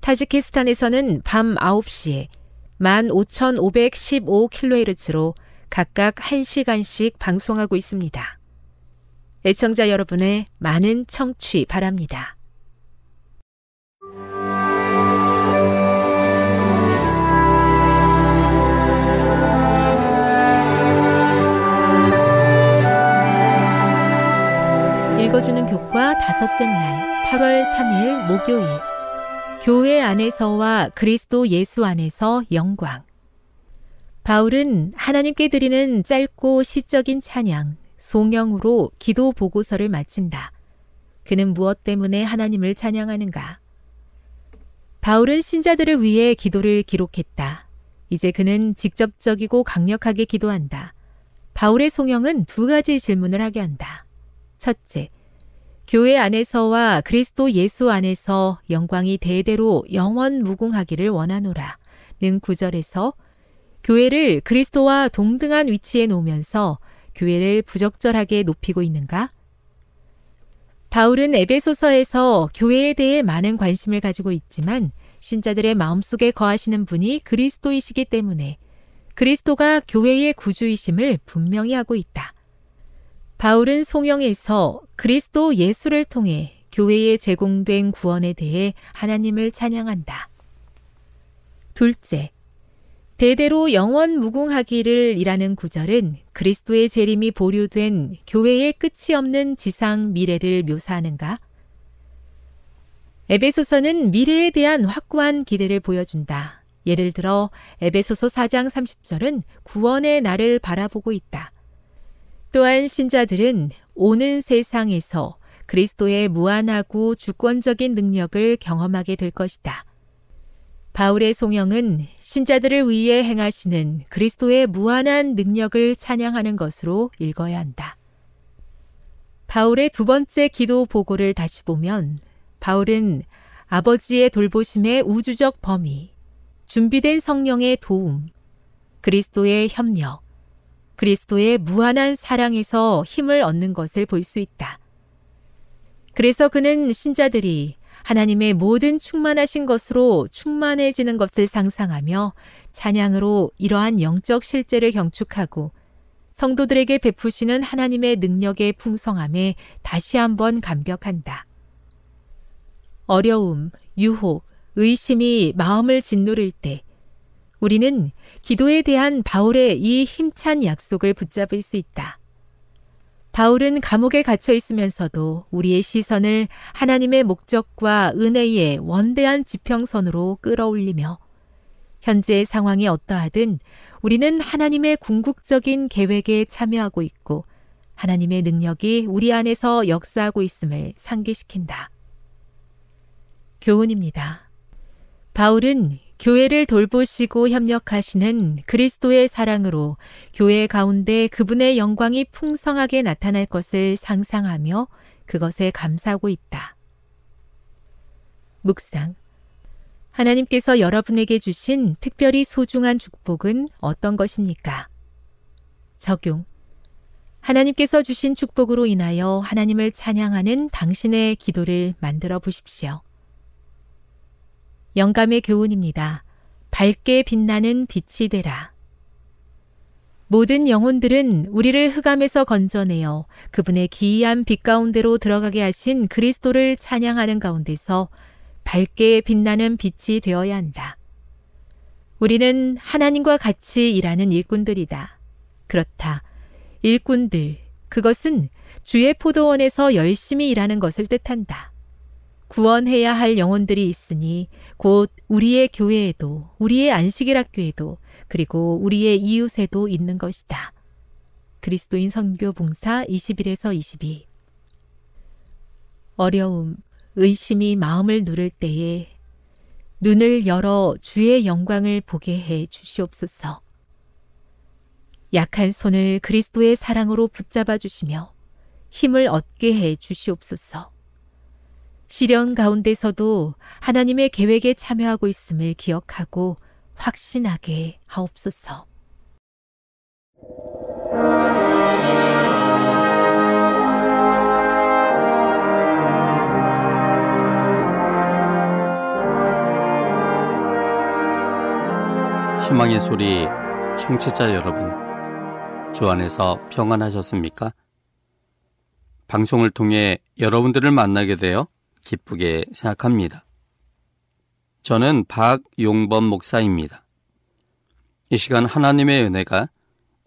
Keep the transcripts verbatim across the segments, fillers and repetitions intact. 타지키스탄에서는 밤 아홉 시에 만 오천오백십오 킬로헤르츠로 각각 한 시간씩 방송하고 있습니다. 애청자 여러분의 많은 청취 바랍니다. 읽어주는 교과 다섯째 날, 팔월 삼일 목요일. 교회 안에서와 그리스도 예수 안에서 영광. 바울은 하나님께 드리는 짧고 시적인 찬양, 송영으로 기도 보고서를 마친다. 그는 무엇 때문에 하나님을 찬양하는가? 바울은 신자들을 위해 기도를 기록했다. 이제 그는 직접적이고 강력하게 기도한다. 바울의 송영은 두 가지 질문을 하게 한다. 첫째, 교회 안에서와 그리스도 예수 안에서 영광이 대대로 영원 무궁하기를 원하노라 는 구절에서 교회를 그리스도와 동등한 위치에 놓으면서 교회를 부적절하게 높이고 있는가? 바울은 에베소서에서 교회에 대해 많은 관심을 가지고 있지만 신자들의 마음속에 거하시는 분이 그리스도이시기 때문에 그리스도가 교회의 구주이심을 분명히 하고 있다. 바울은 송영에서 그리스도 예수를 통해 교회에 제공된 구원에 대해 하나님을 찬양한다. 둘째, 대대로 영원 무궁하기를 이라는 구절은 그리스도의 재림이 보류된 교회의 끝이 없는 지상 미래를 묘사하는가? 에베소서는 미래에 대한 확고한 기대를 보여준다. 예를 들어 에베소서 사 장 삼십 절은 구원의 날을 바라보고 있다. 또한 신자들은 오는 세상에서 그리스도의 무한하고 주권적인 능력을 경험하게 될 것이다. 바울의 송영은 신자들을 위해 행하시는 그리스도의 무한한 능력을 찬양하는 것으로 읽어야 한다. 바울의 두 번째 기도 보고를 다시 보면 바울은 아버지의 돌보심의 우주적 범위, 준비된 성령의 도움, 그리스도의 협력, 그리스도의 무한한 사랑에서 힘을 얻는 것을 볼 수 있다. 그래서 그는 신자들이 하나님의 모든 충만하신 것으로 충만해지는 것을 상상하며 찬양으로 이러한 영적 실제를 경축하고 성도들에게 베푸시는 하나님의 능력의 풍성함에 다시 한번 감격한다. 어려움, 유혹, 의심이 마음을 짓누를 때 우리는 기도에 대한 바울의 이 힘찬 약속을 붙잡을 수 있다. 바울은 감옥에 갇혀 있으면서도 우리의 시선을 하나님의 목적과 은혜의 원대한 지평선으로 끌어올리며 현재의 상황이 어떠하든 우리는 하나님의 궁극적인 계획에 참여하고 있고 하나님의 능력이 우리 안에서 역사하고 있음을 상기시킨다. 교훈입니다. 바울은 교회를 돌보시고 협력하시는 그리스도의 사랑으로 교회 가운데 그분의 영광이 풍성하게 나타날 것을 상상하며 그것에 감사하고 있다. 묵상. 하나님께서 여러분에게 주신 특별히 소중한 축복은 어떤 것입니까? 적용. 하나님께서 주신 축복으로 인하여 하나님을 찬양하는 당신의 기도를 만들어 보십시오. 영감의 교훈입니다. 밝게 빛나는 빛이 되라. 모든 영혼들은 우리를 흑암에서 건져내어 그분의 기이한 빛 가운데로 들어가게 하신 그리스도를 찬양하는 가운데서 밝게 빛나는 빛이 되어야 한다. 우리는 하나님과 같이 일하는 일꾼들이다. 그렇다. 일꾼들, 그것은 주의 포도원에서 열심히 일하는 것을 뜻한다. 구원해야 할 영혼들이 있으니 곧 우리의 교회에도, 우리의 안식일 학교에도, 그리고 우리의 이웃에도 있는 것이다. 그리스도인 선교 봉사 이십일에서 이십이. 어려움, 의심이 마음을 누를 때에 눈을 열어 주의 영광을 보게 해 주시옵소서. 약한 손을 그리스도의 사랑으로 붙잡아 주시며 힘을 얻게 해 주시옵소서. 시련 가운데서도 하나님의 계획에 참여하고 있음을 기억하고 확신하게 하옵소서. 희망의 소리 청취자 여러분, 주 안에서 평안하셨습니까? 방송을 통해 여러분들을 만나게 되어 기쁘게 생각합니다. 저는 박용범 목사입니다. 이 시간 하나님의 은혜가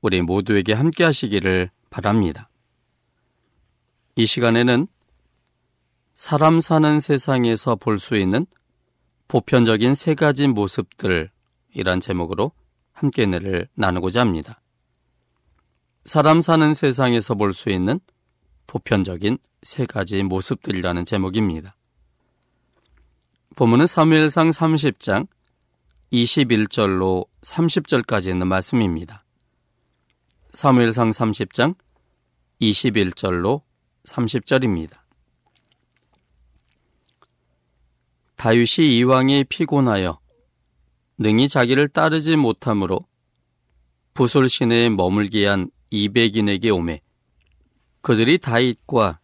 우리 모두에게 함께 하시기를 바랍니다. 이 시간에는 사람 사는 세상에서 볼 수 있는 보편적인 세 가지 모습들이란 제목으로 함께 은혜를 나누고자 합니다. 사람 사는 세상에서 볼 수 있는 보편적인 세 가지 모습들이라는 제목입니다. 본문은 사무엘상 삼십 장 이십일 절로 삼십 절까지 있는 말씀입니다. 사무엘상 삼십 장 이십일 절로 삼십 절입니다. 다윗이 이왕이 피곤하여 능히 자기를 따르지 못함으로 부솔 시내에 머물게 한 이백인에게 오매 그들이 다윗과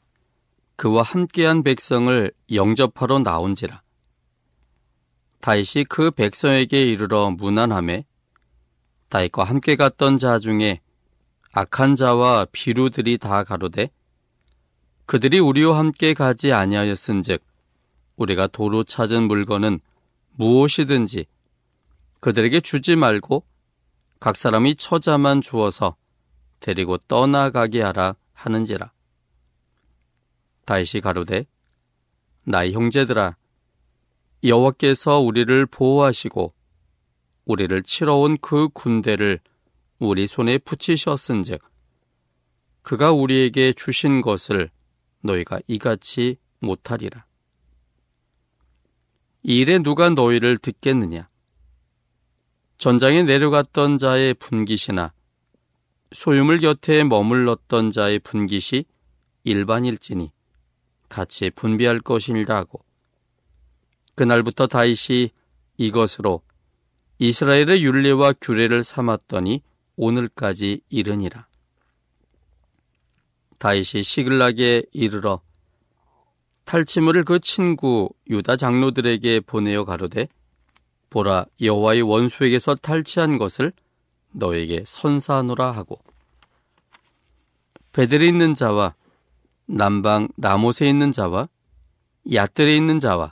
그와 함께한 백성을 영접하러 나온지라. 다윗이 그 백성에게 이르러 문안하매 다윗과 함께 갔던 자 중에 악한 자와 비루들이 다 가로되 그들이 우리와 함께 가지 아니하였은즉 우리가 도로 찾은 물건은 무엇이든지 그들에게 주지 말고 각 사람이 처자만 주어서 데리고 떠나가게 하라 하는지라. 다윗이 가로되 나의 형제들아, 여호와께서 우리를 보호하시고 우리를 치러 온 그 군대를 우리 손에 붙이셨은즉 그가 우리에게 주신 것을 너희가 이같이 못하리라. 이 일에 누가 너희를 듣겠느냐? 전장에 내려갔던 자의 분깃이나 소유물 곁에 머물렀던 자의 분깃이 일반일지니 같이 분비할 것이니라 하고, 그날부터 다윗이 이것으로 이스라엘의 율례와 규례를 삼았더니 오늘까지 이르니라. 다윗이 시글락에 이르러 탈취물을 그 친구 유다 장로들에게 보내어 가로되 보라, 여호와의 원수에게서 탈취한 것을 너에게 선사하노라 하고, 베델에 있는 자와 남방 라못에 있는 자와 얏들에 있는 자와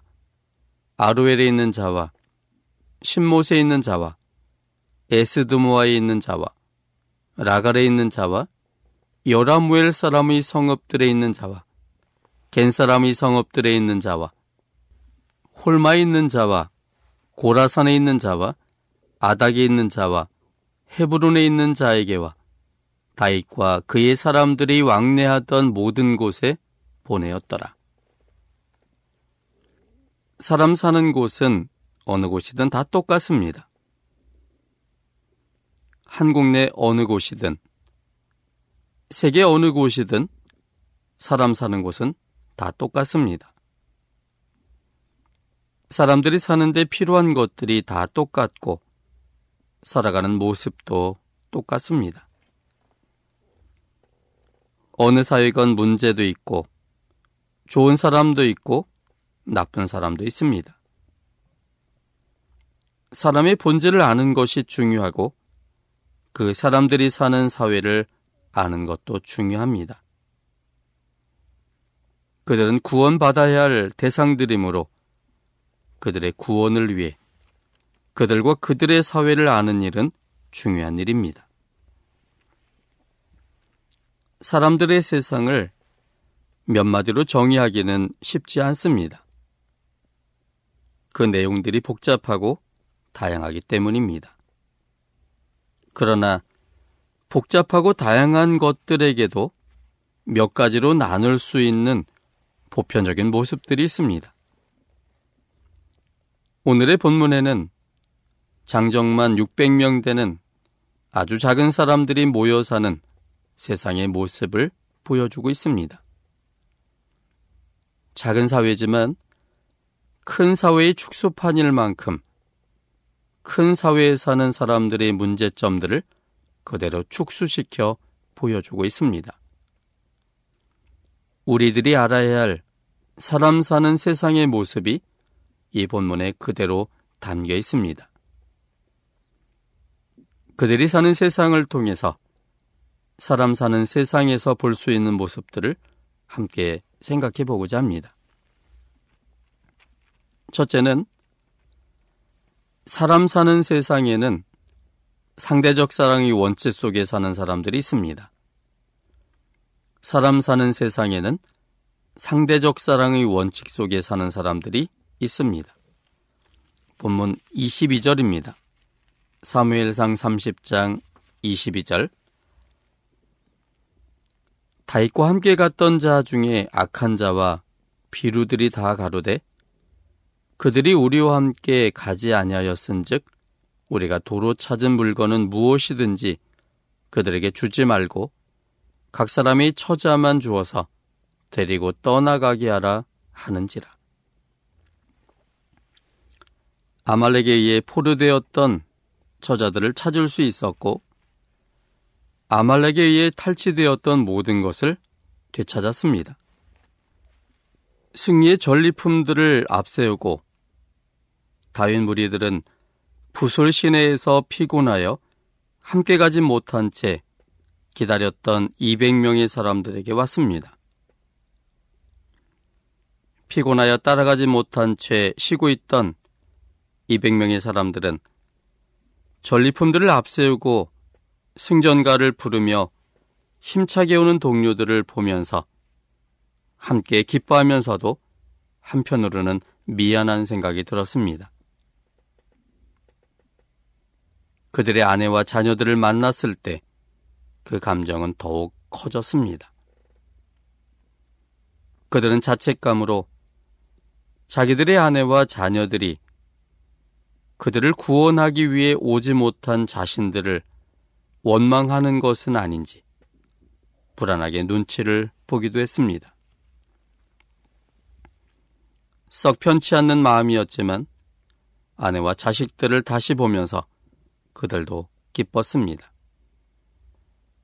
아로엘에 있는 자와 신못에 있는 자와 에스드모아에 있는 자와 라갈에 있는 자와 여라무엘 사람의 성읍들에 있는 자와 겐 사람의 성읍들에 있는 자와 홀마에 있는 자와 고라산에 있는 자와 아닥에 있는 자와 헤브론에 있는 자에게와 다윗과 그의 사람들이 왕래하던 모든 곳에 보내었더라. 사람 사는 곳은 어느 곳이든 다 똑같습니다. 한국 내 어느 곳이든 세계 어느 곳이든 사람 사는 곳은 다 똑같습니다. 사람들이 사는데 필요한 것들이 다 똑같고 살아가는 모습도 똑같습니다. 어느 사회건 문제도 있고 좋은 사람도 있고 나쁜 사람도 있습니다. 사람의 본질을 아는 것이 중요하고 그 사람들이 사는 사회를 아는 것도 중요합니다. 그들은 구원받아야 할 대상들이므로 그들의 구원을 위해 그들과 그들의 사회를 아는 일은 중요한 일입니다. 사람들의 세상을 몇 마디로 정의하기는 쉽지 않습니다. 그 내용들이 복잡하고 다양하기 때문입니다. 그러나 복잡하고 다양한 것들에게도 몇 가지로 나눌 수 있는 보편적인 모습들이 있습니다. 오늘의 본문에는 장정만 육백 명 되는 아주 작은 사람들이 모여 사는 세상의 모습을 보여주고 있습니다. 작은 사회지만 큰 사회의 축소판일 만큼 큰 사회에 사는 사람들의 문제점들을 그대로 축소시켜 보여주고 있습니다. 우리들이 알아야 할 사람 사는 세상의 모습이 이 본문에 그대로 담겨 있습니다. 그들이 사는 세상을 통해서 사람 사는 세상에서 볼 수 있는 모습들을 함께 생각해 보고자 합니다. 첫째는 사람 사는 세상에는 상대적 사랑의 원칙 속에 사는 사람들이 있습니다. 사람 사는 세상에는 상대적 사랑의 원칙 속에 사는 사람들이 있습니다. 본문 이십이 절입니다. 사무엘상 삼십 장 이십이 절. 다윗과 함께 갔던 자 중에 악한 자와 비루들이 다 가로되 그들이 우리와 함께 가지 아니하였은즉 우리가 도로 찾은 물건은 무엇이든지 그들에게 주지 말고 각 사람이 처자만 주어서 데리고 떠나가게 하라 하는지라. 아말렉에 의해 포로되었던 처자들을 찾을 수 있었고 아말렉에 의해 탈취되었던 모든 것을 되찾았습니다. 승리의 전리품들을 앞세우고 다윗 무리들은 부솔 시내에서 피곤하여 함께 가지 못한 채 기다렸던 이백 명의 사람들에게 왔습니다. 피곤하여 따라가지 못한 채 쉬고 있던 이백 명의 사람들은 전리품들을 앞세우고 승전가를 부르며 힘차게 오는 동료들을 보면서 함께 기뻐하면서도 한편으로는 미안한 생각이 들었습니다. 그들의 아내와 자녀들을 만났을 때 그 감정은 더욱 커졌습니다. 그들은 자책감으로 자기들의 아내와 자녀들이 그들을 구원하기 위해 오지 못한 자신들을 원망하는 것은 아닌지 불안하게 눈치를 보기도 했습니다. 썩 편치 않는 마음이었지만 아내와 자식들을 다시 보면서 그들도 기뻤습니다.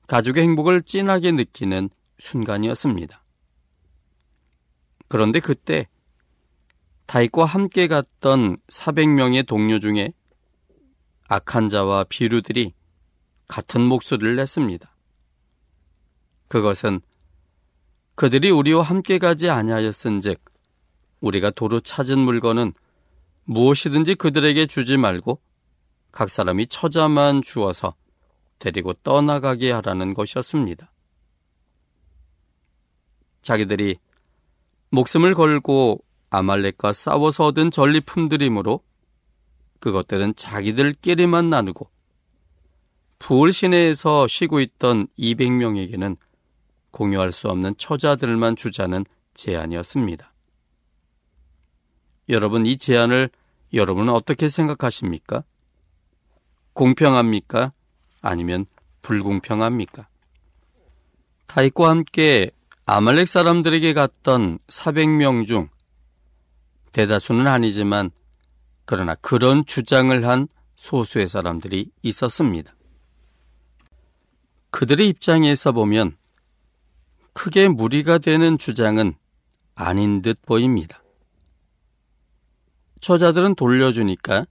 가족의 행복을 진하게 느끼는 순간이었습니다. 그런데 그때 다윗과 함께 갔던 사백 명의 동료 중에 악한 자와 비류들이 같은 목소리를 냈습니다. 그것은 그들이 우리와 함께 가지 아니하였은즉 우리가 도로 찾은 물건은 무엇이든지 그들에게 주지 말고 각 사람이 처자만 주어서 데리고 떠나가게 하라는 것이었습니다. 자기들이 목숨을 걸고 아말렉과 싸워서 얻은 전리품들이므로 그것들은 자기들끼리만 나누고 부을 시내에서 쉬고 있던 이백 명에게는 공유할 수 없는 처자들만 주자는 제안이었습니다. 여러분, 이 제안을 여러분은 어떻게 생각하십니까? 공평합니까? 아니면 불공평합니까? 다윗과 함께 아말렉 사람들에게 갔던 사백 명 중 대다수는 아니지만 그러나 그런 주장을 한 소수의 사람들이 있었습니다. 그들의 입장에서 보면 크게 무리가 되는 주장은 아닌 듯 보입니다. 처자들은 돌려주니까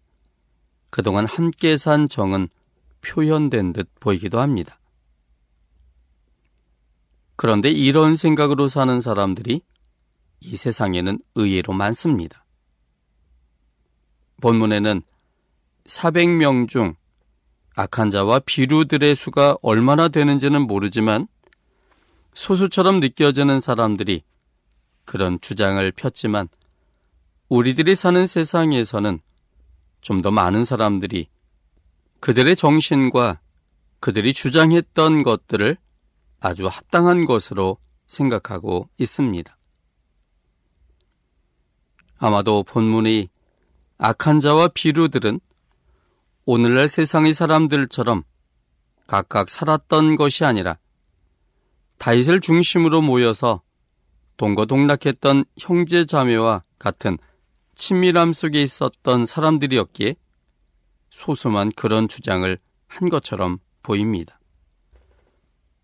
그동안 함께 산 정은 표현된 듯 보이기도 합니다. 그런데 이런 생각으로 사는 사람들이 이 세상에는 의외로 많습니다. 본문에는 사백 명 중 악한 자와 비류들의 수가 얼마나 되는지는 모르지만 소수처럼 느껴지는 사람들이 그런 주장을 폈지만 우리들이 사는 세상에서는 좀 더 많은 사람들이 그들의 정신과 그들이 주장했던 것들을 아주 합당한 것으로 생각하고 있습니다. 아마도 본문의 악한 자와 비류들은 오늘날 세상의 사람들처럼 각각 살았던 것이 아니라 다윗을 중심으로 모여서 동거동락했던 형제자매와 같은 친밀함 속에 있었던 사람들이었기에 소수만 그런 주장을 한 것처럼 보입니다.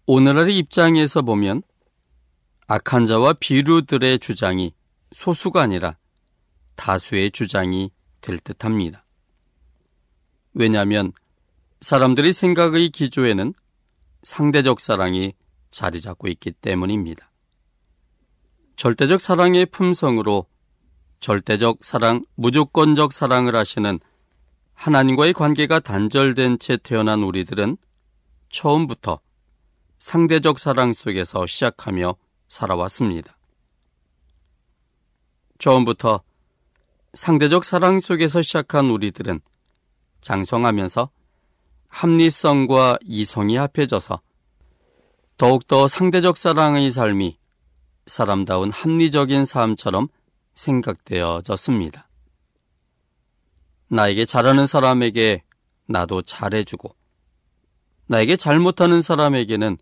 오늘날의 입장에서 보면 악한 자와 비류들의 주장이 소수가 아니라 다수의 주장이 될 듯합니다. 왜냐하면 사람들의 생각의 기조에는 상대적 사랑이 자리 잡고 있기 때문입니다. 절대적 사랑의 품성으로 절대적 사랑, 무조건적 사랑을 하시는 하나님과의 관계가 단절된 채 태어난 우리들은 처음부터 상대적 사랑 속에서 시작하며 살아왔습니다. 처음부터 상대적 사랑 속에서 시작한 우리들은 장성하면서 합리성과 이성이 합해져서 더욱더 상대적 사랑의 삶이 사람다운 합리적인 삶처럼 생각되어졌습니다. 나에게 잘하는 사람에게 나도 잘해주고 나에게 잘못하는 사람에게는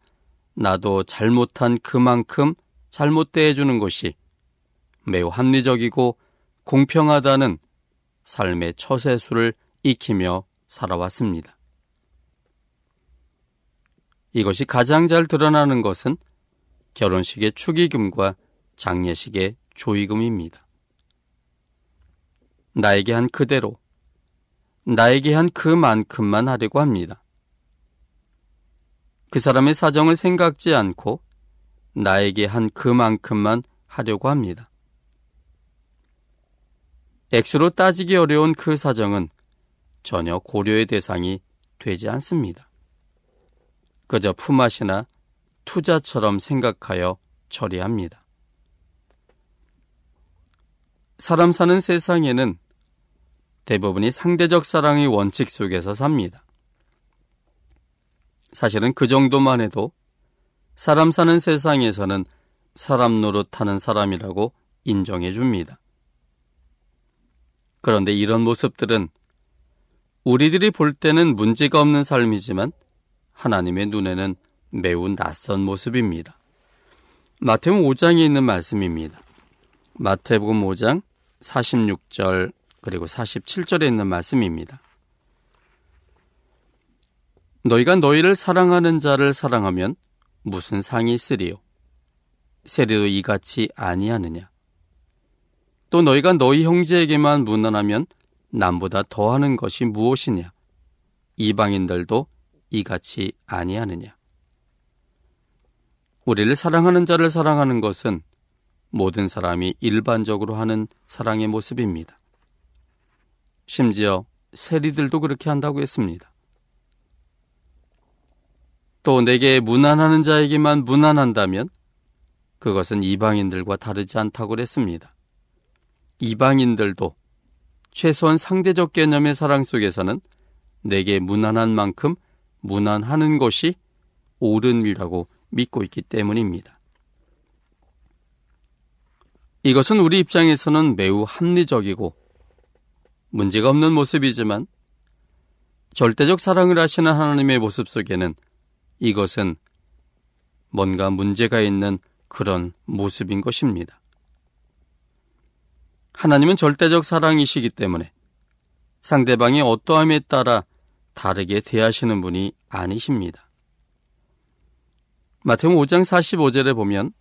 나도 잘못한 그만큼 잘못대해주는 것이 매우 합리적이고 공평하다는 삶의 처세술을 익히며 살아왔습니다. 이것이 가장 잘 드러나는 것은 결혼식의 축의금과 장례식의 조의금입니다. 나에게 한 그대로, 나에게 한 그만큼만 하려고 합니다. 그 사람의 사정을 생각지 않고 나에게 한 그만큼만 하려고 합니다. 액수로 따지기 어려운 그 사정은 전혀 고려의 대상이 되지 않습니다. 그저 품앗이나 투자처럼 생각하여 처리합니다. 사람 사는 세상에는 대부분이 상대적 사랑의 원칙 속에서 삽니다. 사실은 그 정도만 해도 사람 사는 세상에서는 사람 노릇하는 사람이라고 인정해 줍니다. 그런데 이런 모습들은 우리들이 볼 때는 문제가 없는 삶이지만 하나님의 눈에는 매우 낯선 모습입니다. 마태복음 오 장에 있는 말씀입니다. 마태복음 오 장 사십육 절 그리고 사십칠 절에 있는 말씀입니다. 너희가 너희를 사랑하는 자를 사랑하면 무슨 상이 있으리요? 세리도 이같이 아니하느냐? 또 너희가 너희 형제에게만 무난하면 남보다 더하는 것이 무엇이냐? 이방인들도 이같이 아니하느냐? 우리를 사랑하는 자를 사랑하는 것은 모든 사람이 일반적으로 하는 사랑의 모습입니다. 심지어 세리들도 그렇게 한다고 했습니다. 또 내게 무난하는 자에게만 무난한다면 그것은 이방인들과 다르지 않다고 했습니다. 이방인들도 최소한 상대적 개념의 사랑 속에서는 내게 무난한 만큼 무난하는 것이 옳은 일이라고 믿고 있기 때문입니다. 이것은 우리 입장에서는 매우 합리적이고 문제가 없는 모습이지만 절대적 사랑을 하시는 하나님의 모습 속에는 이것은 뭔가 문제가 있는 그런 모습인 것입니다. 하나님은 절대적 사랑이시기 때문에 상대방의 어떠함에 따라 다르게 대하시는 분이 아니십니다. 마태복음 오 장 사십오 절에 보면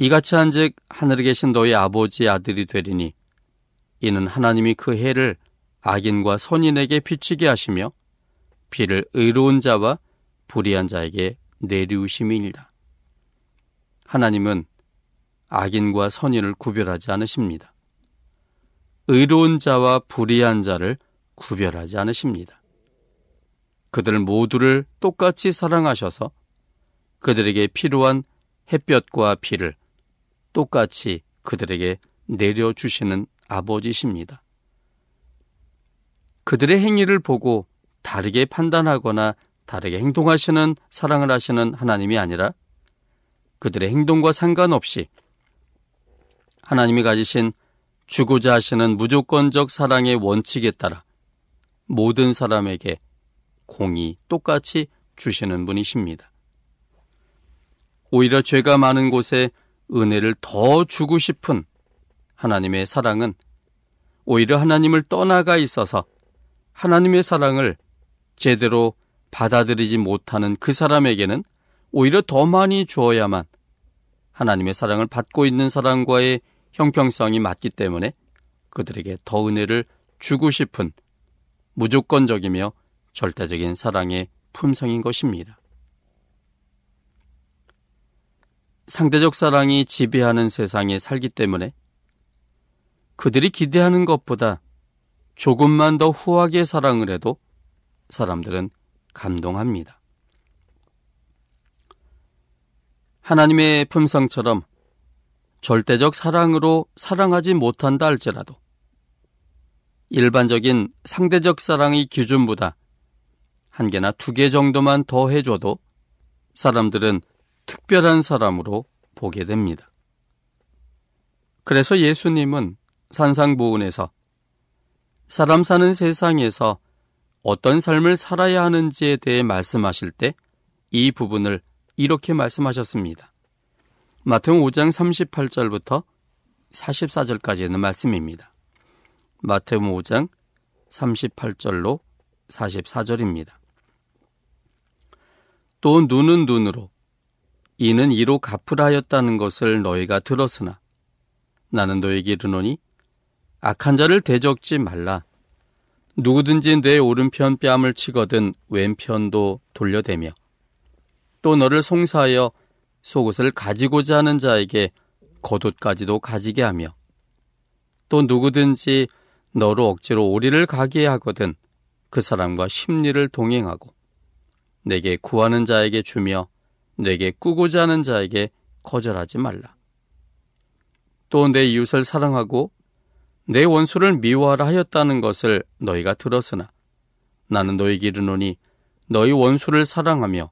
이같이 한즉 하늘에 계신 너희 아버지의 아들이 되리니 이는 하나님이 그 해를 악인과 선인에게 비추게 하시며 비를 의로운 자와 불의한 자에게 내리우심이니라. 하나님은 악인과 선인을 구별하지 않으십니다. 의로운 자와 불의한 자를 구별하지 않으십니다. 그들 모두를 똑같이 사랑하셔서 그들에게 필요한 햇볕과 비를 똑같이 그들에게 내려주시는 아버지십니다. 그들의 행위를 보고 다르게 판단하거나 다르게 행동하시는 사랑을 하시는 하나님이 아니라 그들의 행동과 상관없이 하나님이 가지신 주고자 하시는 무조건적 사랑의 원칙에 따라 모든 사람에게 공이 똑같이 주시는 분이십니다. 오히려 죄가 많은 곳에 은혜를 더 주고 싶은 하나님의 사랑은 오히려 하나님을 떠나가 있어서 하나님의 사랑을 제대로 받아들이지 못하는 그 사람에게는 오히려 더 많이 주어야만 하나님의 사랑을 받고 있는 사람과의 형평성이 맞기 때문에 그들에게 더 은혜를 주고 싶은 무조건적이며 절대적인 사랑의 품성인 것입니다. 상대적 사랑이 지배하는 세상에 살기 때문에 그들이 기대하는 것보다 조금만 더 후하게 사랑을 해도 사람들은 감동합니다. 하나님의 품성처럼 절대적 사랑으로 사랑하지 못한다 할지라도 일반적인 상대적 사랑의 기준보다 한 개나 두 개 정도만 더 해줘도 사람들은 특별한 사람으로 보게 됩니다. 그래서 예수님은 산상보훈에서 사람 사는 세상에서 어떤 삶을 살아야 하는지에 대해 말씀하실 때 이 부분을 이렇게 말씀하셨습니다. 마태복음 오 장 삼십팔 절부터 사십사 절까지는 말씀입니다. 마태복음 오 장 삼십팔 절로 사십사 절입니다. 또 눈은 눈으로 이는 이로 갚으라 하였다는 것을 너희가 들었으나 나는 너희에게 이르노니 악한 자를 대적지 말라. 누구든지 내 오른편 뺨을 치거든 왼편도 돌려대며 또 너를 송사하여 속옷을 가지고자 하는 자에게 겉옷까지도 가지게 하며 또 누구든지 너로 억지로 오리를 가게 하거든 그 사람과 십리를 동행하고 내게 구하는 자에게 주며 내게 꾸고자 하는 자에게 거절하지 말라. 또 내 이웃을 사랑하고 내 원수를 미워하라 하였다는 것을 너희가 들었으나 나는 너희에게 이르노니 너희 원수를 사랑하며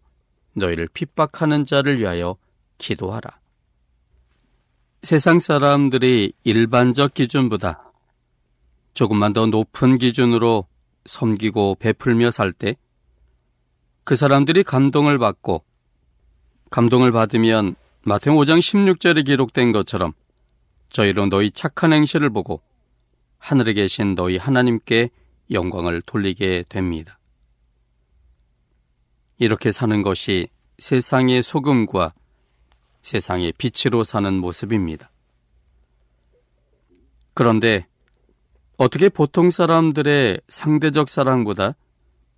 너희를 핍박하는 자를 위하여 기도하라. 세상 사람들이 일반적 기준보다 조금만 더 높은 기준으로 섬기고 베풀며 살 때 그 사람들이 감동을 받고 감동을 받으면 마태복음 오 장 십육 절에 기록된 것처럼 저희로 너희 착한 행실을 보고 하늘에 계신 너희 하나님께 영광을 돌리게 됩니다. 이렇게 사는 것이 세상의 소금과 세상의 빛으로 사는 모습입니다. 그런데 어떻게 보통 사람들의 상대적 사랑보다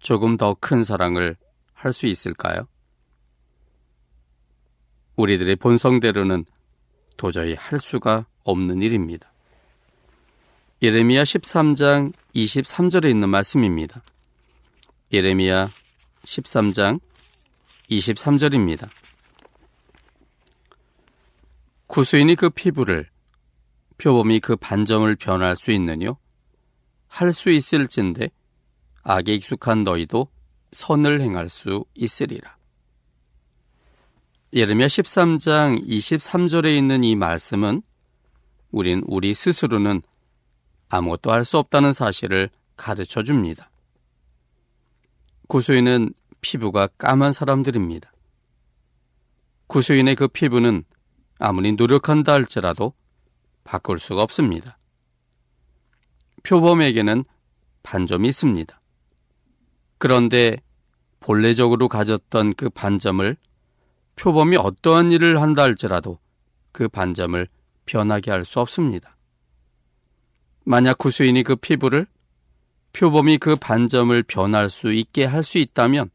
조금 더 큰 사랑을 할 수 있을까요? 우리들의 본성대로는 도저히 할 수가 없는 일입니다. 예레미야 십삼 장 이십삼 절에 있는 말씀입니다. 예레미야 십삼 장 이십삼 절입니다. 구수인이 그 피부를 표범이 그 반점을 변할 수 있느뇨? 할 수 있을진데 악에 익숙한 너희도 선을 행할 수 있으리라. 예레미야 십삼 장 이십삼 절에 있는 이 말씀은 우린 우리 스스로는 아무것도 할 수 없다는 사실을 가르쳐 줍니다. 구소인은 피부가 까만 사람들입니다. 구소인의 그 피부는 아무리 노력한다 할지라도 바꿀 수가 없습니다. 표범에게는 반점이 있습니다. 그런데 본래적으로 가졌던 그 반점을 표범이 어떠한 일을 한다 할지라도 그 반점을 변하게 할 수 없습니다. 만약 구수인이 그 피부를 표범이 그 반점을 변할 수 있게 할 수 있다면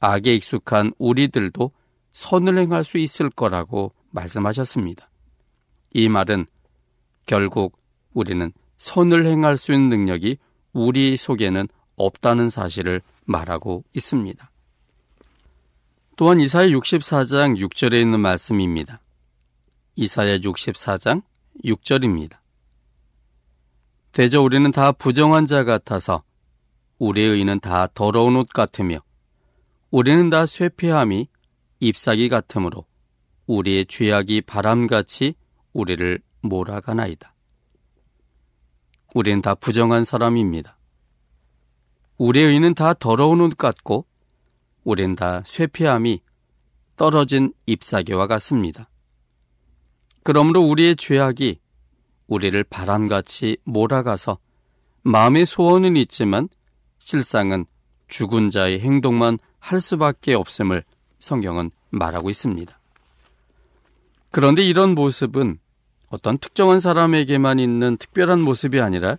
악에 익숙한 우리들도 선을 행할 수 있을 거라고 말씀하셨습니다. 이 말은 결국 우리는 선을 행할 수 있는 능력이 우리 속에는 없다는 사실을 말하고 있습니다. 또한 이사야 육십사 장 육 절에 있는 말씀입니다. 이사야 육십사 장 육 절입니다. 대저 우리는 다 부정한 자 같아서 우리의 의는 다 더러운 옷 같으며 우리는 다 쇠폐함이 잎사귀 같으므로 우리의 죄악이 바람같이 우리를 몰아가나이다. 우리는 다 부정한 사람입니다. 우리의 의는 다 더러운 옷 같고 우린 다 쇠폐함이 떨어진 잎사귀와 같습니다. 그러므로 우리의 죄악이 우리를 바람같이 몰아가서 마음의 소원은 있지만 실상은 죽은 자의 행동만 할 수밖에 없음을 성경은 말하고 있습니다. 그런데 이런 모습은 어떤 특정한 사람에게만 있는 특별한 모습이 아니라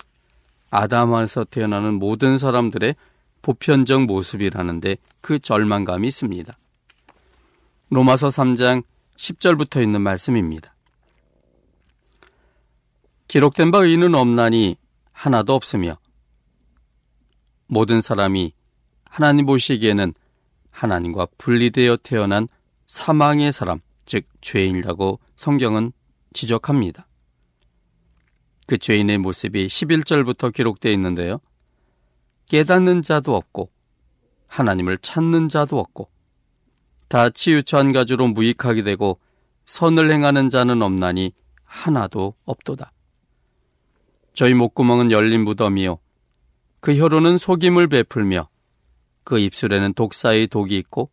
아담에서 태어나는 모든 사람들의 보편적 모습이라는데 그 절망감이 있습니다. 로마서 삼 장 십 절부터 있는 말씀입니다. 기록된 바 의인은 없나니 하나도 없으며 모든 사람이 하나님 보시기에는 하나님과 분리되어 태어난 사망의 사람, 즉 죄인이라고 성경은 지적합니다. 그 죄인의 모습이 십일 절부터 기록되어 있는데요. 깨닫는 자도 없고 하나님을 찾는 자도 없고 다 치우쳐 한 가지로 무익하게 되고 선을 행하는 자는 없나니 하나도 없도다. 저희 목구멍은 열린 무덤이요 그 혀로는 속임을 베풀며 그 입술에는 독사의 독이 있고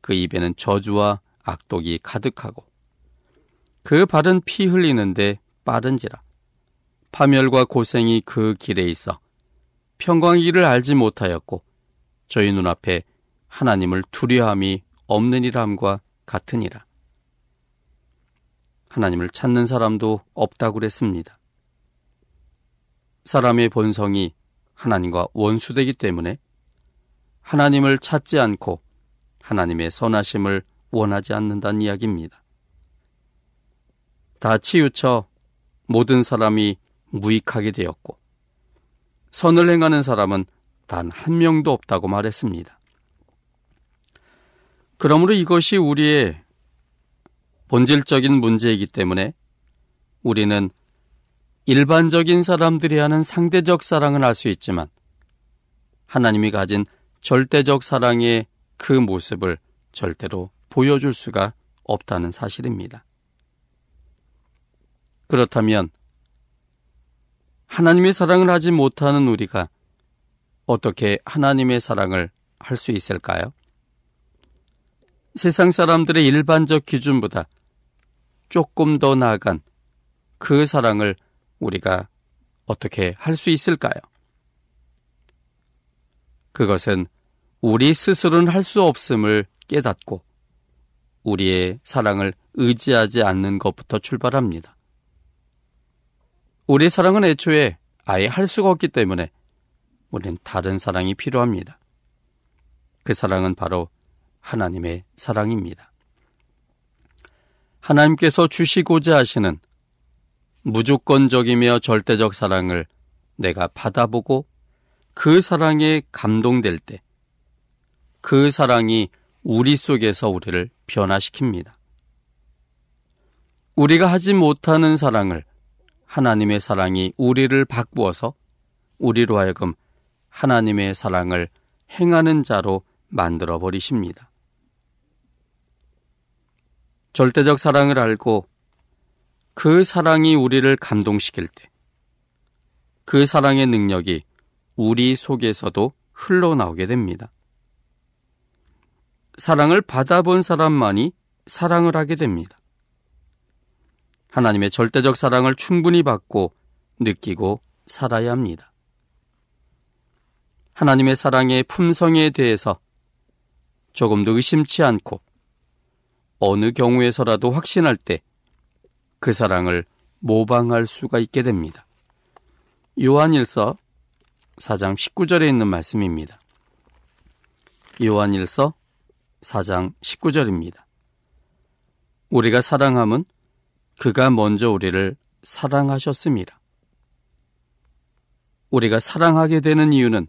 그 입에는 저주와 악독이 가득하고 그 발은 피 흘리는데 빠른지라 파멸과 고생이 그 길에 있어 평강이를 알지 못하였고 저희 눈앞에 하나님을 두려함이 없느니함과 같으니라. 하나님을 찾는 사람도 없다고 그랬습니다. 사람의 본성이 하나님과 원수되기 때문에 하나님을 찾지 않고 하나님의 선하심을 원하지 않는다는 이야기입니다. 다 치우쳐 모든 사람이 무익하게 되었고 선을 행하는 사람은 단 한 명도 없다고 말했습니다. 그러므로 이것이 우리의 본질적인 문제이기 때문에 우리는 일반적인 사람들이 하는 상대적 사랑을 알 수 있지만 하나님이 가진 절대적 사랑의 그 모습을 절대로 보여줄 수가 없다는 사실입니다. 그렇다면 하나님의 사랑을 하지 못하는 우리가 어떻게 하나님의 사랑을 할 수 있을까요? 세상 사람들의 일반적 기준보다 조금 더 나아간 그 사랑을 우리가 어떻게 할 수 있을까요? 그것은 우리 스스로는 할 수 없음을 깨닫고 우리의 사랑을 의지하지 않는 것부터 출발합니다. 우리의 사랑은 애초에 아예 할 수가 없기 때문에 우리는 다른 사랑이 필요합니다. 그 사랑은 바로 하나님의 사랑입니다. 하나님께서 주시고자 하시는 무조건적이며 절대적 사랑을 내가 받아보고 그 사랑에 감동될 때 그 사랑이 우리 속에서 우리를 변화시킵니다. 우리가 하지 못하는 사랑을 하나님의 사랑이 우리를 바꾸어서 우리로 하여금 하나님의 사랑을 행하는 자로 만들어버리십니다. 절대적 사랑을 알고 그 사랑이 우리를 감동시킬 때 그 사랑의 능력이 우리 속에서도 흘러나오게 됩니다. 사랑을 받아본 사람만이 사랑을 하게 됩니다. 하나님의 절대적 사랑을 충분히 받고 느끼고 살아야 합니다. 하나님의 사랑의 품성에 대해서 조금도 의심치 않고 어느 경우에서라도 확신할 때 그 사랑을 모방할 수가 있게 됩니다. 요한일서 사 장 십구 절에 있는 말씀입니다. 요한일서 사 장 십구 절입니다. 우리가 사랑함은 그가 먼저 우리를 사랑하셨습니다. 우리가 사랑하게 되는 이유는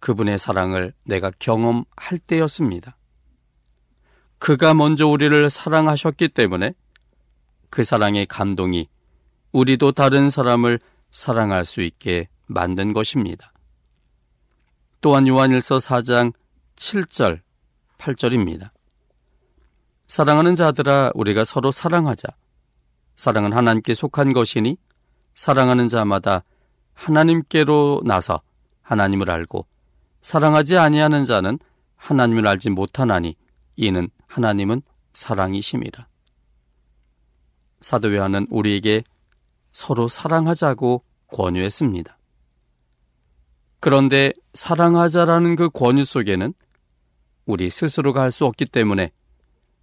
그분의 사랑을 내가 경험할 때였습니다. 그가 먼저 우리를 사랑하셨기 때문에 그 사랑의 감동이 우리도 다른 사람을 사랑할 수 있게 만든 것입니다. 또한 요한일서 사 장 칠 절, 팔 절입니다. 사랑하는 자들아 우리가 서로 사랑하자. 사랑은 하나님께 속한 것이니 사랑하는 자마다 하나님께로 나서 하나님을 알고 사랑하지 아니하는 자는 하나님을 알지 못하나니 이는 하나님은 사랑이심이라. 사도 요한은 우리에게 서로 사랑하자고 권유했습니다. 그런데 사랑하자라는 그 권유 속에는 우리 스스로가 할 수 없기 때문에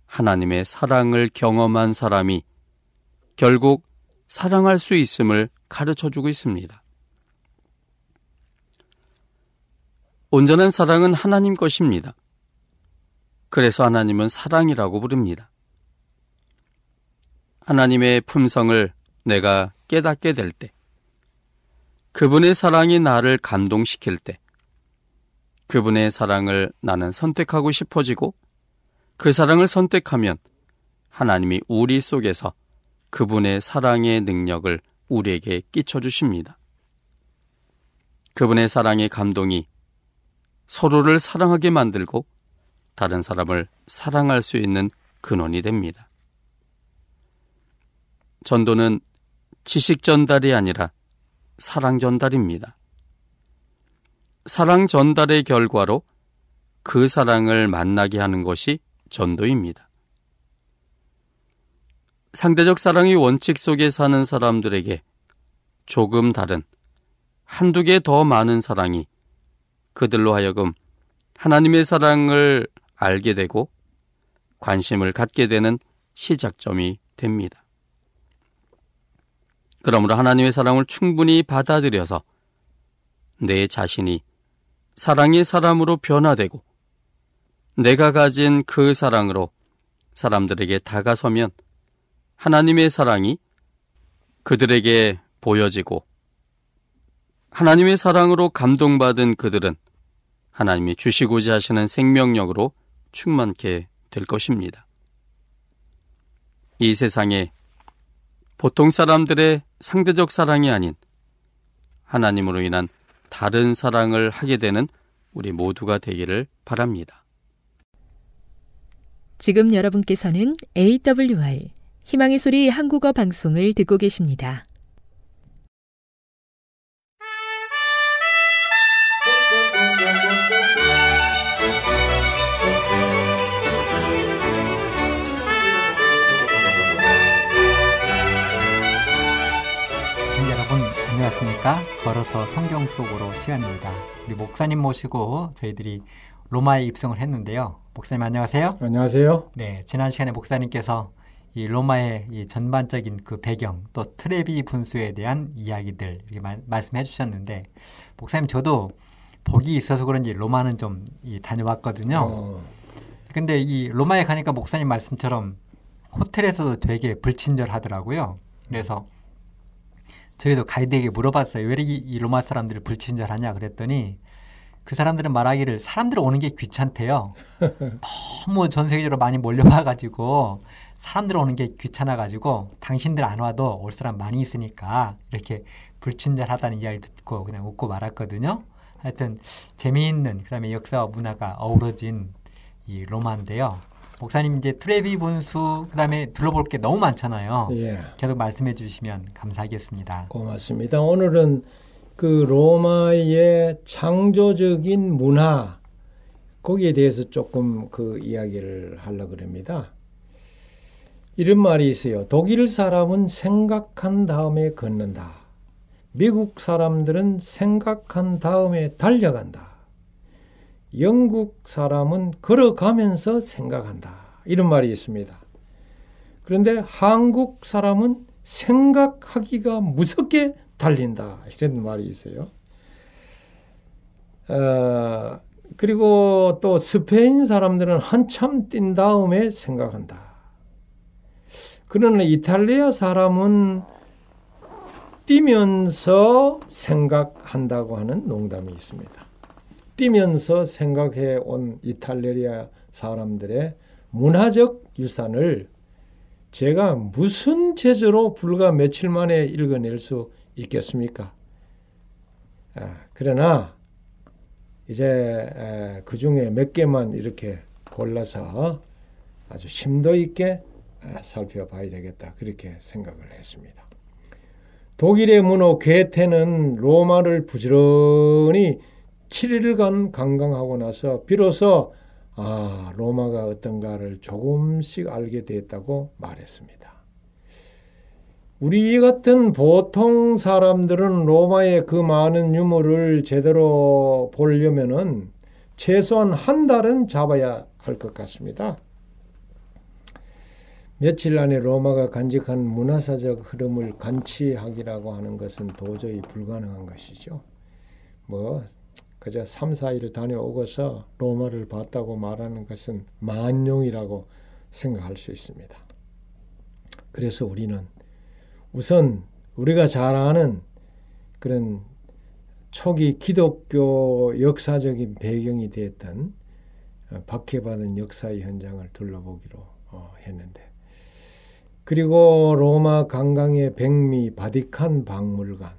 하나님의 사랑을 경험한 사람이 결국 사랑할 수 있음을 가르쳐주고 있습니다. 온전한 사랑은 하나님 것입니다. 그래서 하나님은 사랑이라고 부릅니다. 하나님의 품성을 내가 깨닫게 될 때, 그분의 사랑이 나를 감동시킬 때, 그분의 사랑을 나는 선택하고 싶어지고 그 사랑을 선택하면 하나님이 우리 속에서 그분의 사랑의 능력을 우리에게 끼쳐주십니다. 그분의 사랑의 감동이 서로를 사랑하게 만들고 다른 사람을 사랑할 수 있는 근원이 됩니다. 전도는 지식 전달이 아니라 사랑 전달입니다. 사랑 전달의 결과로 그 사랑을 만나게 하는 것이 전도입니다. 상대적 사랑의 원칙 속에 사는 사람들에게 조금 다른 한두 개 더 많은 사랑이 그들로 하여금 하나님의 사랑을 알게 되고 관심을 갖게 되는 시작점이 됩니다. 그러므로 하나님의 사랑을 충분히 받아들여서 내 자신이 사랑의 사람으로 변화되고 내가 가진 그 사랑으로 사람들에게 다가서면 하나님의 사랑이 그들에게 보여지고 하나님의 사랑으로 감동받은 그들은 하나님이 주시고자 하시는 생명력으로 충만케 될 것입니다. 이 세상에 보통 사람들의 상대적 사랑이 아닌 하나님으로 인한 다른 사랑을 하게 되는 우리 모두가 되기를 바랍니다. 지금 여러분께서는 에이 더블유 알 희망의 소리 한국어 방송을 듣고 계십니다. 시청자 여러분 안녕하십니까? 걸어서 성경 속으로 시간입니다. 우리 목사님 모시고 저희들이 로마에 입성을 했는데요. 목사님 안녕하세요. 안녕하세요. 네, 지난 시간에 목사님께서 이 로마의 이 전반적인 그 배경 또 트레비 분수에 대한 이야기들 이렇게 마, 말씀해 주셨는데 목사님 저도 복이 있어서 그런지 로마는 좀 이 다녀왔거든요. 그런데 어. 이 로마에 가니까 목사님 말씀처럼 호텔에서도 되게 불친절하더라고요. 그래서 저희도 가이드에게 물어봤어요. 왜 이 로마 사람들이 불친절하냐 그랬더니 그 사람들은 말하기를 사람들 오는 게 귀찮대요. 너무 전 세계적으로 많이 몰려와가지고 사람들 오는 게 귀찮아가지고 당신들 안 와도 올 사람 많이 있으니까 이렇게 불친절하다는 이야기를 듣고 그냥 웃고 말았거든요. 하여튼 재미있는 그다음에 역사와 문화가 어우러진 이 로마인데요. 목사님 이제 트레비 분수 그다음에 둘러볼 게 너무 많잖아요. 예. 계속 말씀해 주시면 감사하겠습니다. 고맙습니다. 오늘은 그 로마의 창조적인 문화 거기에 대해서 조금 그 이야기를 하려고 합니다. 이런 말이 있어요. 독일 사람은 생각한 다음에 걷는다. 미국 사람들은 생각한 다음에 달려간다. 영국 사람은 걸어가면서 생각한다. 이런 말이 있습니다. 그런데 한국 사람은 생각하기가 무섭게 달린다. 이런 말이 있어요. 어, 그리고 또 스페인 사람들은 한참 뛴 다음에 생각한다. 그러나 이탈리아 사람은 뛰면서 생각한다고 하는 농담이 있습니다. 뛰면서 생각해 온 이탈리아 사람들의 문화적 유산을 제가 무슨 제재로 불과 며칠 만에 읽어낼 수 있겠습니까? 그러나 이제 그 중에 몇 개만 이렇게 골라서 아주 심도 있게 살펴봐야 되겠다 그렇게 생각을 했습니다. 독일의 문호 괴테는 로마를 부지런히 칠 일간 관광하고 나서 비로소 아, 로마가 어떤가를 조금씩 알게 됐다고 말했습니다. 우리 같은 보통 사람들은 로마의 그 많은 유물을 제대로 보려면은 최소한 한 달은 잡아야 할 것 같습니다. 며칠 안에 로마가 간직한 문화사적 흐름을 관찰하기라고 하는 것은 도저히 불가능한 것이죠. 뭐 그저 삼, 사 일 다녀오고서 로마를 봤다고 말하는 것은 만용이라고 생각할 수 있습니다. 그래서 우리는 우선 우리가 잘 아는 그런 초기 기독교 역사적인 배경이 되었던 박해받은 역사의 현장을 둘러보기로 했는데 그리고 로마 관광의 백미 바티칸 박물관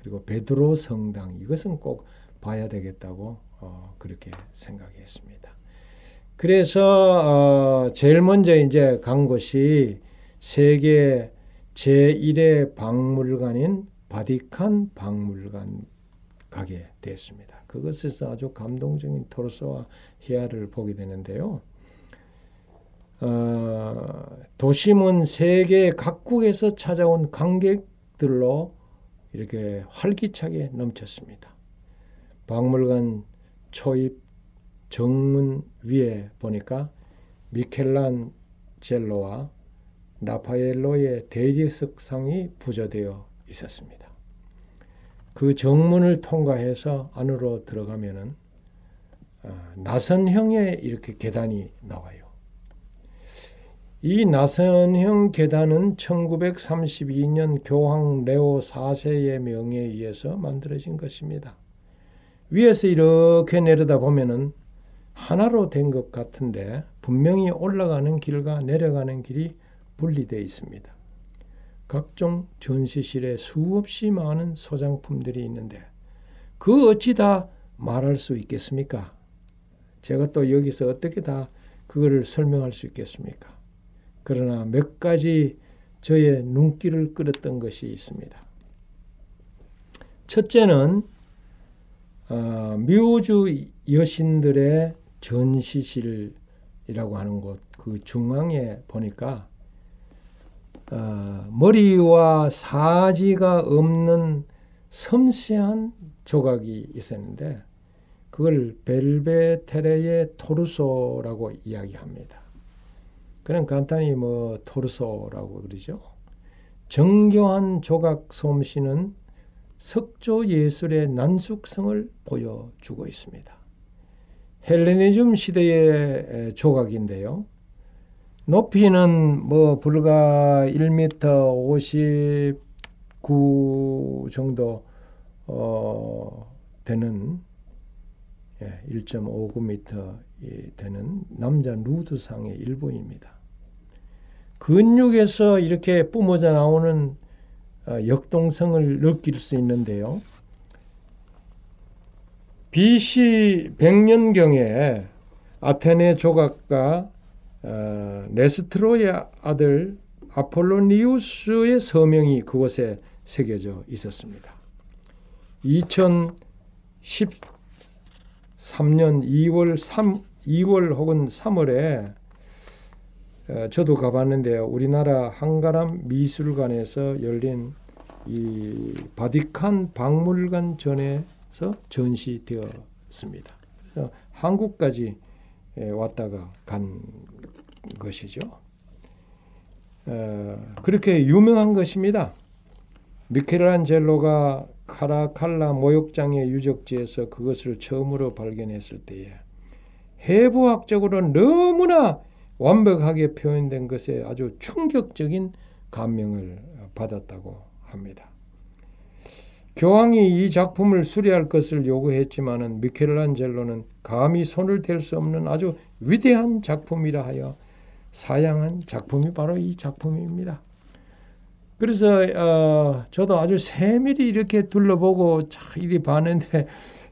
그리고 베드로 성당 이것은 꼭 봐야 되겠다고 어, 그렇게 생각했습니다. 그래서 어, 제일 먼저 이제 간 곳이 세계 제일의 박물관인 바티칸 박물관 가게 됐습니다. 그것에서 아주 감동적인 토르소와 히아를 보게 되는데요. 어, 도심은 세계 각국에서 찾아온 관객들로 이렇게 활기차게 넘쳤습니다. 박물관 초입 정문 위에 보니까 미켈란젤로와 라파엘로의 대리석상이 부조되어 있었습니다. 그 정문을 통과해서 안으로 들어가면은 어, 나선형의 이렇게 계단이 나와요. 이 나선형 계단은 천구백삼십이 년 교황 레오 사 세의 명에 의해서 만들어진 것입니다. 위에서 이렇게 내려다보면 하나로 된 것 같은데 분명히 올라가는 길과 내려가는 길이 분리되어 있습니다. 각종 전시실에 수없이 많은 소장품들이 있는데 그 어찌 다 말할 수 있겠습니까? 제가 또 여기서 어떻게 다 그거를 설명할 수 있겠습니까? 그러나 몇 가지 저의 눈길을 끌었던 것이 있습니다. 첫째는 어, 묘주 여신들의 전시실이라고 하는 곳 그 중앙에 보니까 어, 머리와 사지가 없는 섬세한 조각이 있었는데 그걸 벨베테레의 토르소라고 이야기합니다. 그냥 간단히 뭐 토르소라고 그러죠. 정교한 조각 솜씨는 석조 예술의 난숙성을 보여주고 있습니다. 헬레니즘 시대의 조각인데요. 높이는 뭐 불과 일 미터 오십구 정도 어, 되는 일 점 오구 미터 되는 남자 누드상의 일부입니다. 근육에서 이렇게 뿜어져 나오는 역동성을 느낄 수 있는데요. 비씨 백 년경에 아테네 조각가 네스트로의 아들 아폴로니우스의 서명이 그곳에 새겨져 있었습니다. 이천십삼 년 이월 혹은 삼월에 저도 가봤는데요. 우리나라 한가람 미술관에서 열린 이 바티칸 박물관 전에서 전시되었습니다. 그래서 한국까지 왔다가 간 것이죠. 그렇게 유명한 것입니다. 미켈란젤로가 카라칼라 모욕장의 유적지에서 그것을 처음으로 발견했을 때에 해부학적으로 너무나 완벽하게 표현된 것에 아주 충격적인 감명을 받았다고 합니다. 교황이 이 작품을 수리할 것을 요구했지만은 미켈란젤로는 감히 손을 댈 수 없는 아주 위대한 작품이라 하여 사양한 작품이 바로 이 작품입니다. 그래서 어, 저도 아주 세밀히 이렇게 둘러보고 참 이리 봤는데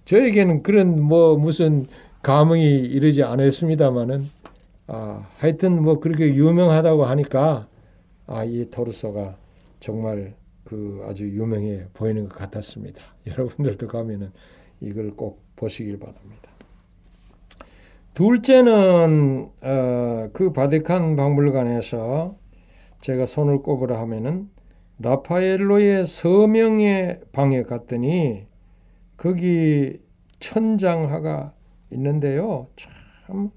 저에게는 그런 뭐 무슨 감흥이 이르지 않았습니다만은 아, 하여튼 뭐 그렇게 유명하다고 하니까 아, 이 토르소가 정말 그 아주 유명해 보이는 것 같았습니다. 여러분들도 가면은 이걸 꼭 보시길 바랍니다. 둘째는 어, 그 바티칸 박물관에서 제가 손을 꼽으라 하면은 라파엘로의 서명의 방에 갔더니 거기 천장화가 있는데요. 참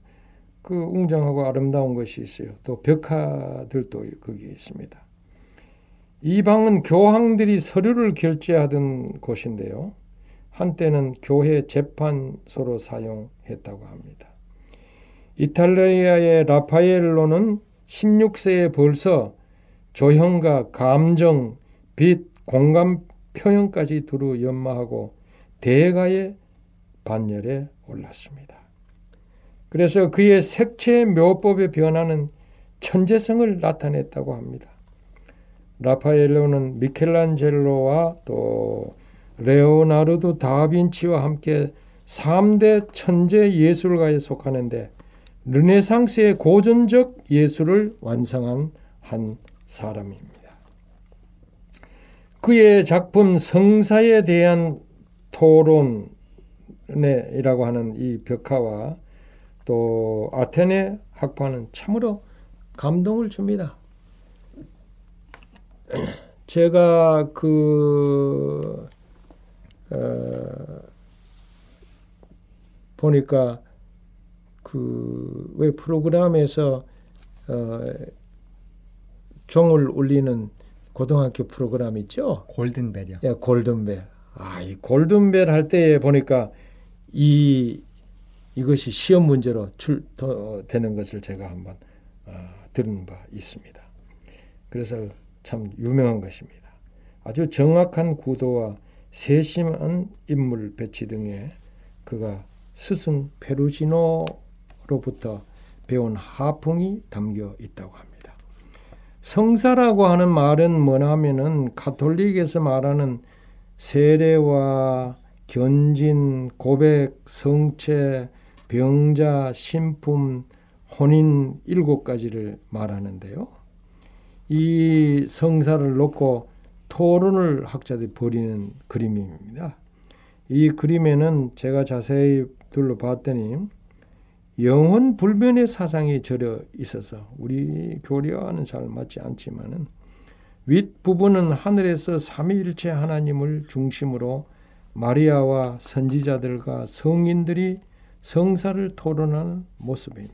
그 웅장하고 아름다운 것이 있어요. 또 벽화들도 거기 있습니다. 이 방은 교황들이 서류를 결제하던 곳인데요. 한때는 교회 재판소로 사용했다고 합니다. 이탈리아의 라파엘로는 십육 세에 벌써 조형과 감정, 빛, 공감 표현까지 두루 연마하고 대가의 반열에 올랐습니다. 그래서 그의 색채 묘법의 변화는 천재성을 나타냈다고 합니다. 라파엘로는 미켈란젤로와 또 레오나르도 다빈치와 함께 삼 대 천재 예술가에 속하는데 르네상스의 고전적 예술을 완성한 한 사람입니다. 그의 작품 성사에 대한 토론이라고 하는 이 벽화와 또 아테네 학파는 참으로 감동을 줍니다. 제가 그 어, 보니까 그 왜 프로그램에서 어, 종을 울리는 고등학교 프로그램 있죠? 골든벨이요. 예, 골든벨. 아, 이 골든벨 할 때 보니까 이 이것이 시험 문제로 출토되는 것을 제가 한번 어, 들은 바 있습니다. 그래서 참 유명한 것입니다. 아주 정확한 구도와 세심한 인물 배치 등에 그가 스승 페루지노로부터 배운 하풍이 담겨 있다고 합니다. 성사라고 하는 말은 뭐냐 하면은 가톨릭에서 말하는 세례와 견진, 고백, 성체, 병자, 신품, 혼인 일곱 가지를 말하는데요. 이 성사를 놓고 토론을 학자들이 벌이는 그림입니다. 이 그림에는 제가 자세히 둘러봤더니 영혼 불변의 사상이 절여 있어서 우리 교리와는 잘 맞지 않지만은 윗부분은 하늘에서 삼위일체 하나님을 중심으로 마리아와 선지자들과 성인들이 성사를 토론하는 모습입니다.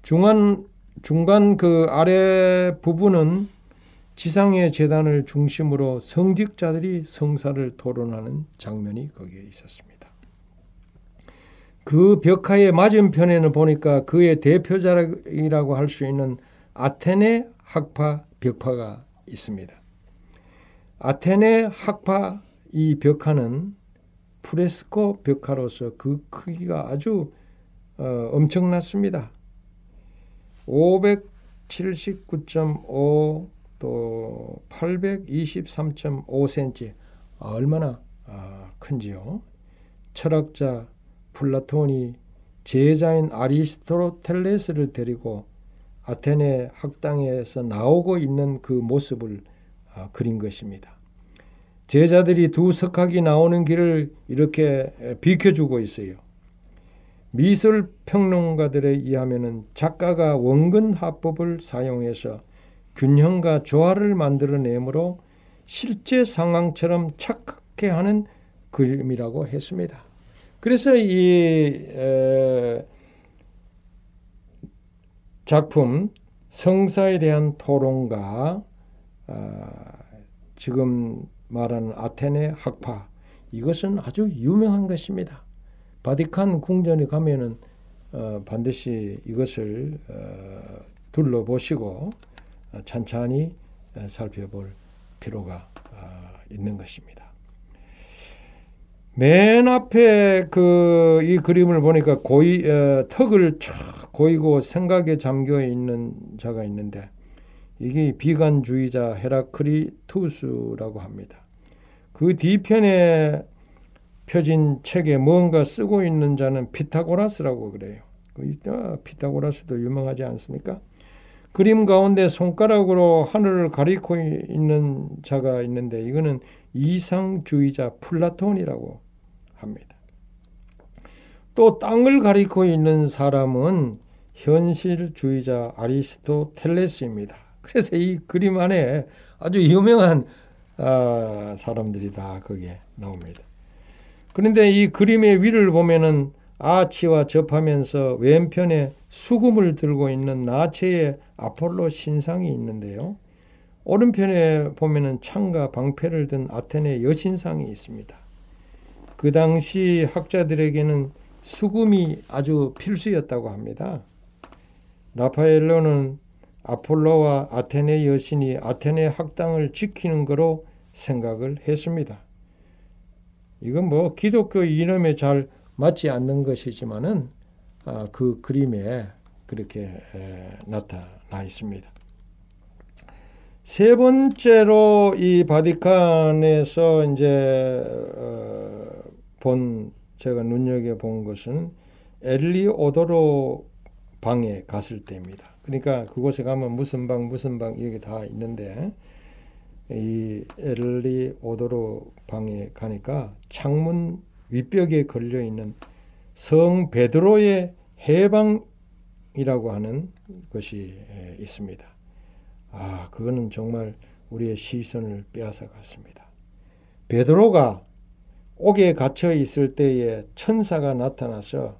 중간, 중간 그 아래 부분은 지상의 제단을 중심으로 성직자들이 성사를 토론하는 장면이 거기에 있었습니다. 그 벽화의 맞은편에는 보니까 그의 대표작이라고 할 수 있는 아테네 학파 벽화가 있습니다. 아테네 학파 이 벽화는 프레스코 벽화로서 그 크기가 아주 어, 엄청났습니다. 오백칠십구 점 오 또 팔백이십삼 점 오 센티미터 아, 얼마나 아, 큰지요. 철학자 플라톤이 제자인 아리스토텔레스를 데리고 아테네 학당에서 나오고 있는 그 모습을 아, 그린 것입니다. 제자들이 두 석학이 나오는 길을 이렇게 비켜주고 있어요. 미술 평론가들에 의하면 작가가 원근 화법을 사용해서 균형과 조화를 만들어내므로 실제 상황처럼 착각해 하는 그림이라고 했습니다. 그래서 이 작품 성사에 대한 토론과 지금 말하는 아테네 학파, 이것은 아주 유명한 것입니다. 바티칸 궁전에 가면은 반드시 이것을 둘러보시고 찬찬히 살펴볼 필요가 있는 것입니다. 맨 앞에 그 이 그림을 보니까 고이, 어, 턱을 촥 고이고 생각에 잠겨 있는 자가 있는데, 이게 비관주의자 헤라클리투스라고 합니다. 그 뒤편에 펴진 책에 뭔가 쓰고 있는 자는 피타고라스라고 그래요. 피타고라스도 유명하지 않습니까? 그림 가운데 손가락으로 하늘을 가리고 있는 자가 있는데, 이거는 이상주의자 플라톤이라고 합니다. 또 땅을 가리고 있는 사람은 현실주의자 아리스토텔레스입니다. 그래서 이 그림 안에 아주 유명한 아, 사람들이 다 거기에 나옵니다. 그런데 이 그림의 위를 보면은 아치와 접하면서 왼편에 수금을 들고 있는 나체의 아폴로 신상이 있는데요. 오른편에 보면은 창과 방패를 든 아테네 여신상이 있습니다. 그 당시 학자들에게는 수금이 아주 필수였다고 합니다. 라파엘로는 아폴로와 아테네 여신이 아테네 학당을 지키는 거로 생각을 했습니다. 이건 뭐 기독교 이념에 잘 맞지 않는 것이지만은 아, 그 그림에 그렇게 에, 나타나 있습니다. 세 번째로 이 바티칸에서 이제 어, 본 제가 눈여겨 본 것은 엘리오도로 방에 갔을 때입니다. 그러니까 그곳에 가면 무슨 방 무슨 방 이렇게 다 있는데, 이 엘리오도로 방에 가니까 창문 윗벽에 걸려있는 성 베드로의 해방이라고 하는 것이 있습니다. 아, 그거는 정말 우리의 시선을 빼앗아 갔습니다. 베드로가 옥에 갇혀 있을 때에 천사가 나타나서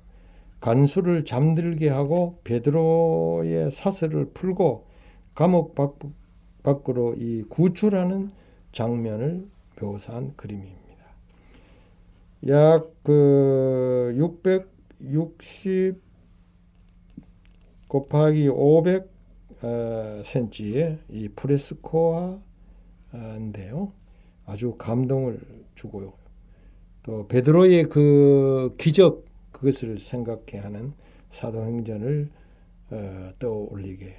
간수를 잠들게 하고 베드로의 사슬을 풀고 감옥 밖으로 이 구출하는 장면을 묘사한 그림입니다. 약 그 육백육십 곱하기 오백 센티미터의 이 프레스코화인데요. 아주 감동을 주고요. 또 베드로의 그 기적, 그것을 생각해 하는 사도행전을 어, 떠올리게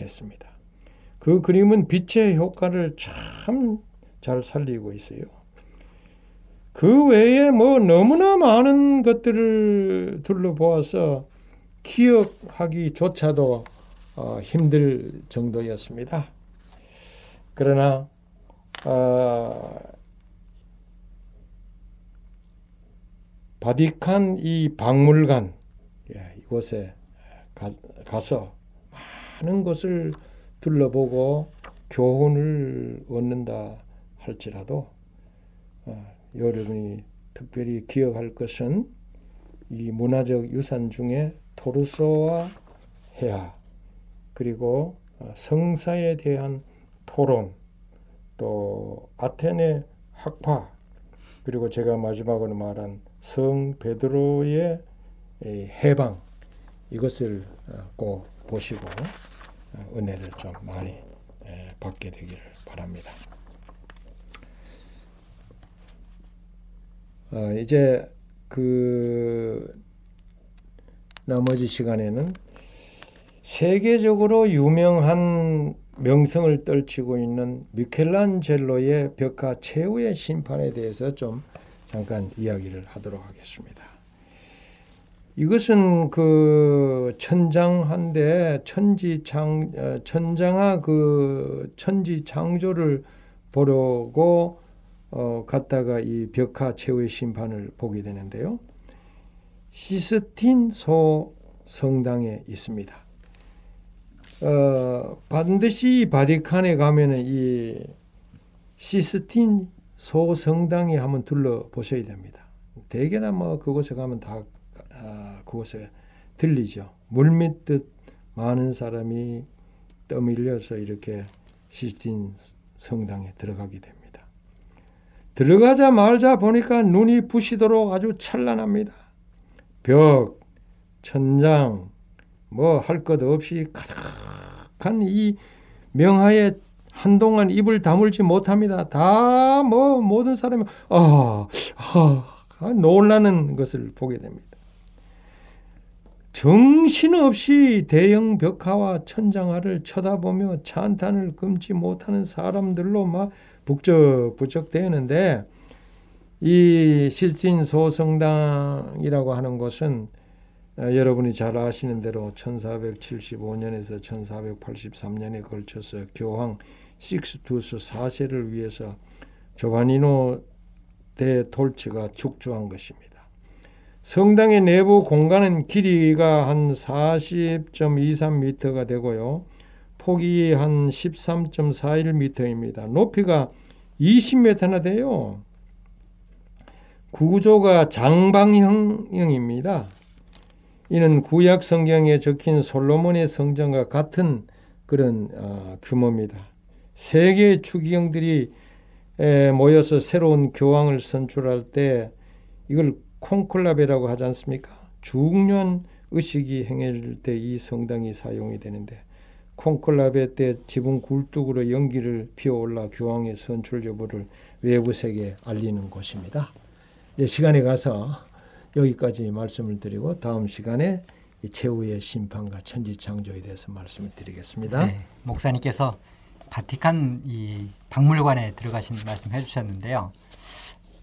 했습니다. 그 그림은 빛의 효과를 참 잘 살리고 있어요. 그 외에 뭐 너무나 많은 것들을 둘러보아서 기억하기조차도 어, 힘들 정도였습니다. 그러나 어, 바티칸 이 박물관, 예, 이곳에 가, 가서 많은 것을 둘러보고 교훈을 얻는다 할지라도 어, 여러분이 특별히 기억할 것은 이 문화적 유산 중에 토르소와 해아, 그리고 성사에 대한 토론, 또 아테네 학파, 그리고 제가 마지막으로 말한 성 베드로의 해방, 이것을 꼭 보시고 은혜를 좀 많이 받게 되기를 바랍니다. 아, 이제 그 나머지 시간에는 세계적으로 유명한 명성을 떨치고 있는 미켈란젤로의 벽화 최후의 심판에 대해서 좀 잠깐 이야기를 하도록 하겠습니다. 이것은 그 천장한데 천지창 천장아 그 천지창조를 보려고 어, 갔다가 이 벽화 최후의 심판을 보게 되는데요. 시스틴 소 성당에 있습니다. 어, 반드시 바티칸에 가면은 이 시스틴 소 성당에 한번 둘러보셔야 됩니다. 대개나 뭐 그곳에 가면 다 아, 그곳에 들리죠. 물밀듯 많은 사람이 떠밀려서 이렇게 시스틴 성당에 들어가게 됩니다. 들어가자마자 보니까 눈이 부시도록 아주 찬란합니다. 벽, 천장, 뭐 할 것 없이 가득한 이 명화에 한동안 입을 다물지 못합니다. 다 뭐 모든 사람이 아, 아, 놀라는 것을 보게 됩니다. 정신없이 대형 벽화와 천장화를 쳐다보며 찬탄을 금치 못하는 사람들로 막 북적북적 되는데, 이 시스틴 소성당이라고 하는 곳은 여러분이 잘 아시는 대로 천사백칠십오 년에서 천사백팔십삼 년에 걸쳐서 교황 식스투스 사 세를 위해서 조바니노 대 돌치가 축조한 것입니다. 성당의 내부 공간은 길이가 한 사십 점 이십삼 미터가 되고요. 폭이 한 십삼 점 사십일 미터입니다. 높이가 이십 미터나 돼요. 구조가 장방형입니다. 이는 구약 성경에 적힌 솔로몬의 성전과 같은 그런 어, 규모입니다. 세 개의 추기경들이 에, 모여서 새로운 교황을 선출할 때 이걸 콩클라베라고 하지 않습니까? 중요한 의식이 행해질 때 이 성당이 사용이 되는데, 콩클라베 때 지붕 굴뚝으로 연기를 피어올라 교황의 선출 여부를 외부 세계에 알리는 곳입니다. 이제 시간에 가서 여기까지 말씀을 드리고 다음 시간에 이 최후의 심판과 천지창조에 대해서 말씀을 드리겠습니다. 네, 목사님께서 바티칸 이 박물관에 들어가신 말씀 해주셨는데요.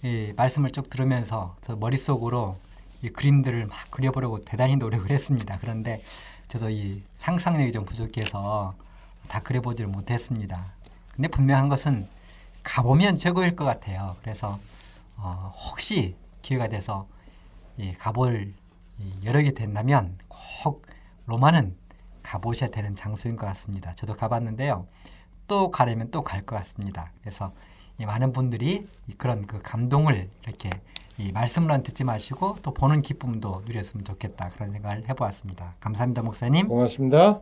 예, 말씀을 쭉 들으면서 저 머릿속으로 이 그림들을 막 그려보려고 대단히 노력을 했습니다. 그런데 저도 이 상상력이 좀 부족해서 다 그려보질 못했습니다. 근데 분명한 것은 가보면 최고일 것 같아요. 그래서 어, 혹시 기회가 돼서 예, 가볼 여력이 된다면 꼭 로마는 가보셔야 되는 장소인 것 같습니다. 저도 가봤는데요. 또 가려면 또 갈 것 같습니다. 그래서 이 많은 분들이 그런 그 감동을 이렇게 이 말씀으로는 듣지 마시고 또 보는 기쁨도 누렸으면 좋겠다, 그런 생각을 해보았습니다. 감사합니다, 목사님. 고맙습니다.